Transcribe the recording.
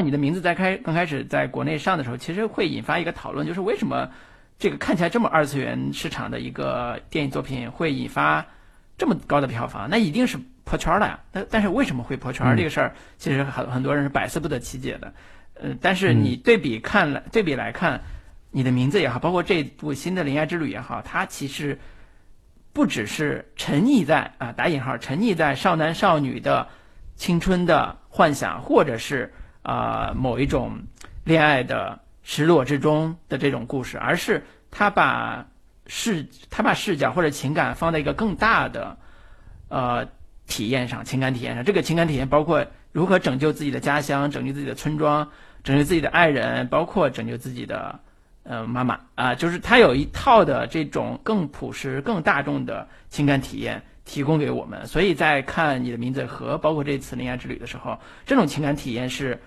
你的名字在刚开始在国内上的时候，其实会引发一个讨论，就是为什么这个看起来这么二次元市场的一个电影作品会引发这么高的票房？那一定是破圈了呀。但是为什么会破圈这个事儿，其实很多人是百思不得其解的。但是你对比来看，你的名字也好，包括这部新的《铃芽之旅》也好，它其实不只是沉溺在打引号沉溺在少男少女的青春的幻想，或者是某一种恋爱的失落之中的这种故事，而是他把视角或者情感放在一个更大的情感体验上，这个情感体验包括如何拯救自己的家乡，拯救自己的村庄，拯救自己的爱人，包括拯救自己的妈妈就是他有一套的这种更朴实更大众的情感体验提供给我们。所以在看你的名字和包括这次《铃芽之旅》的时候，这种情感体验是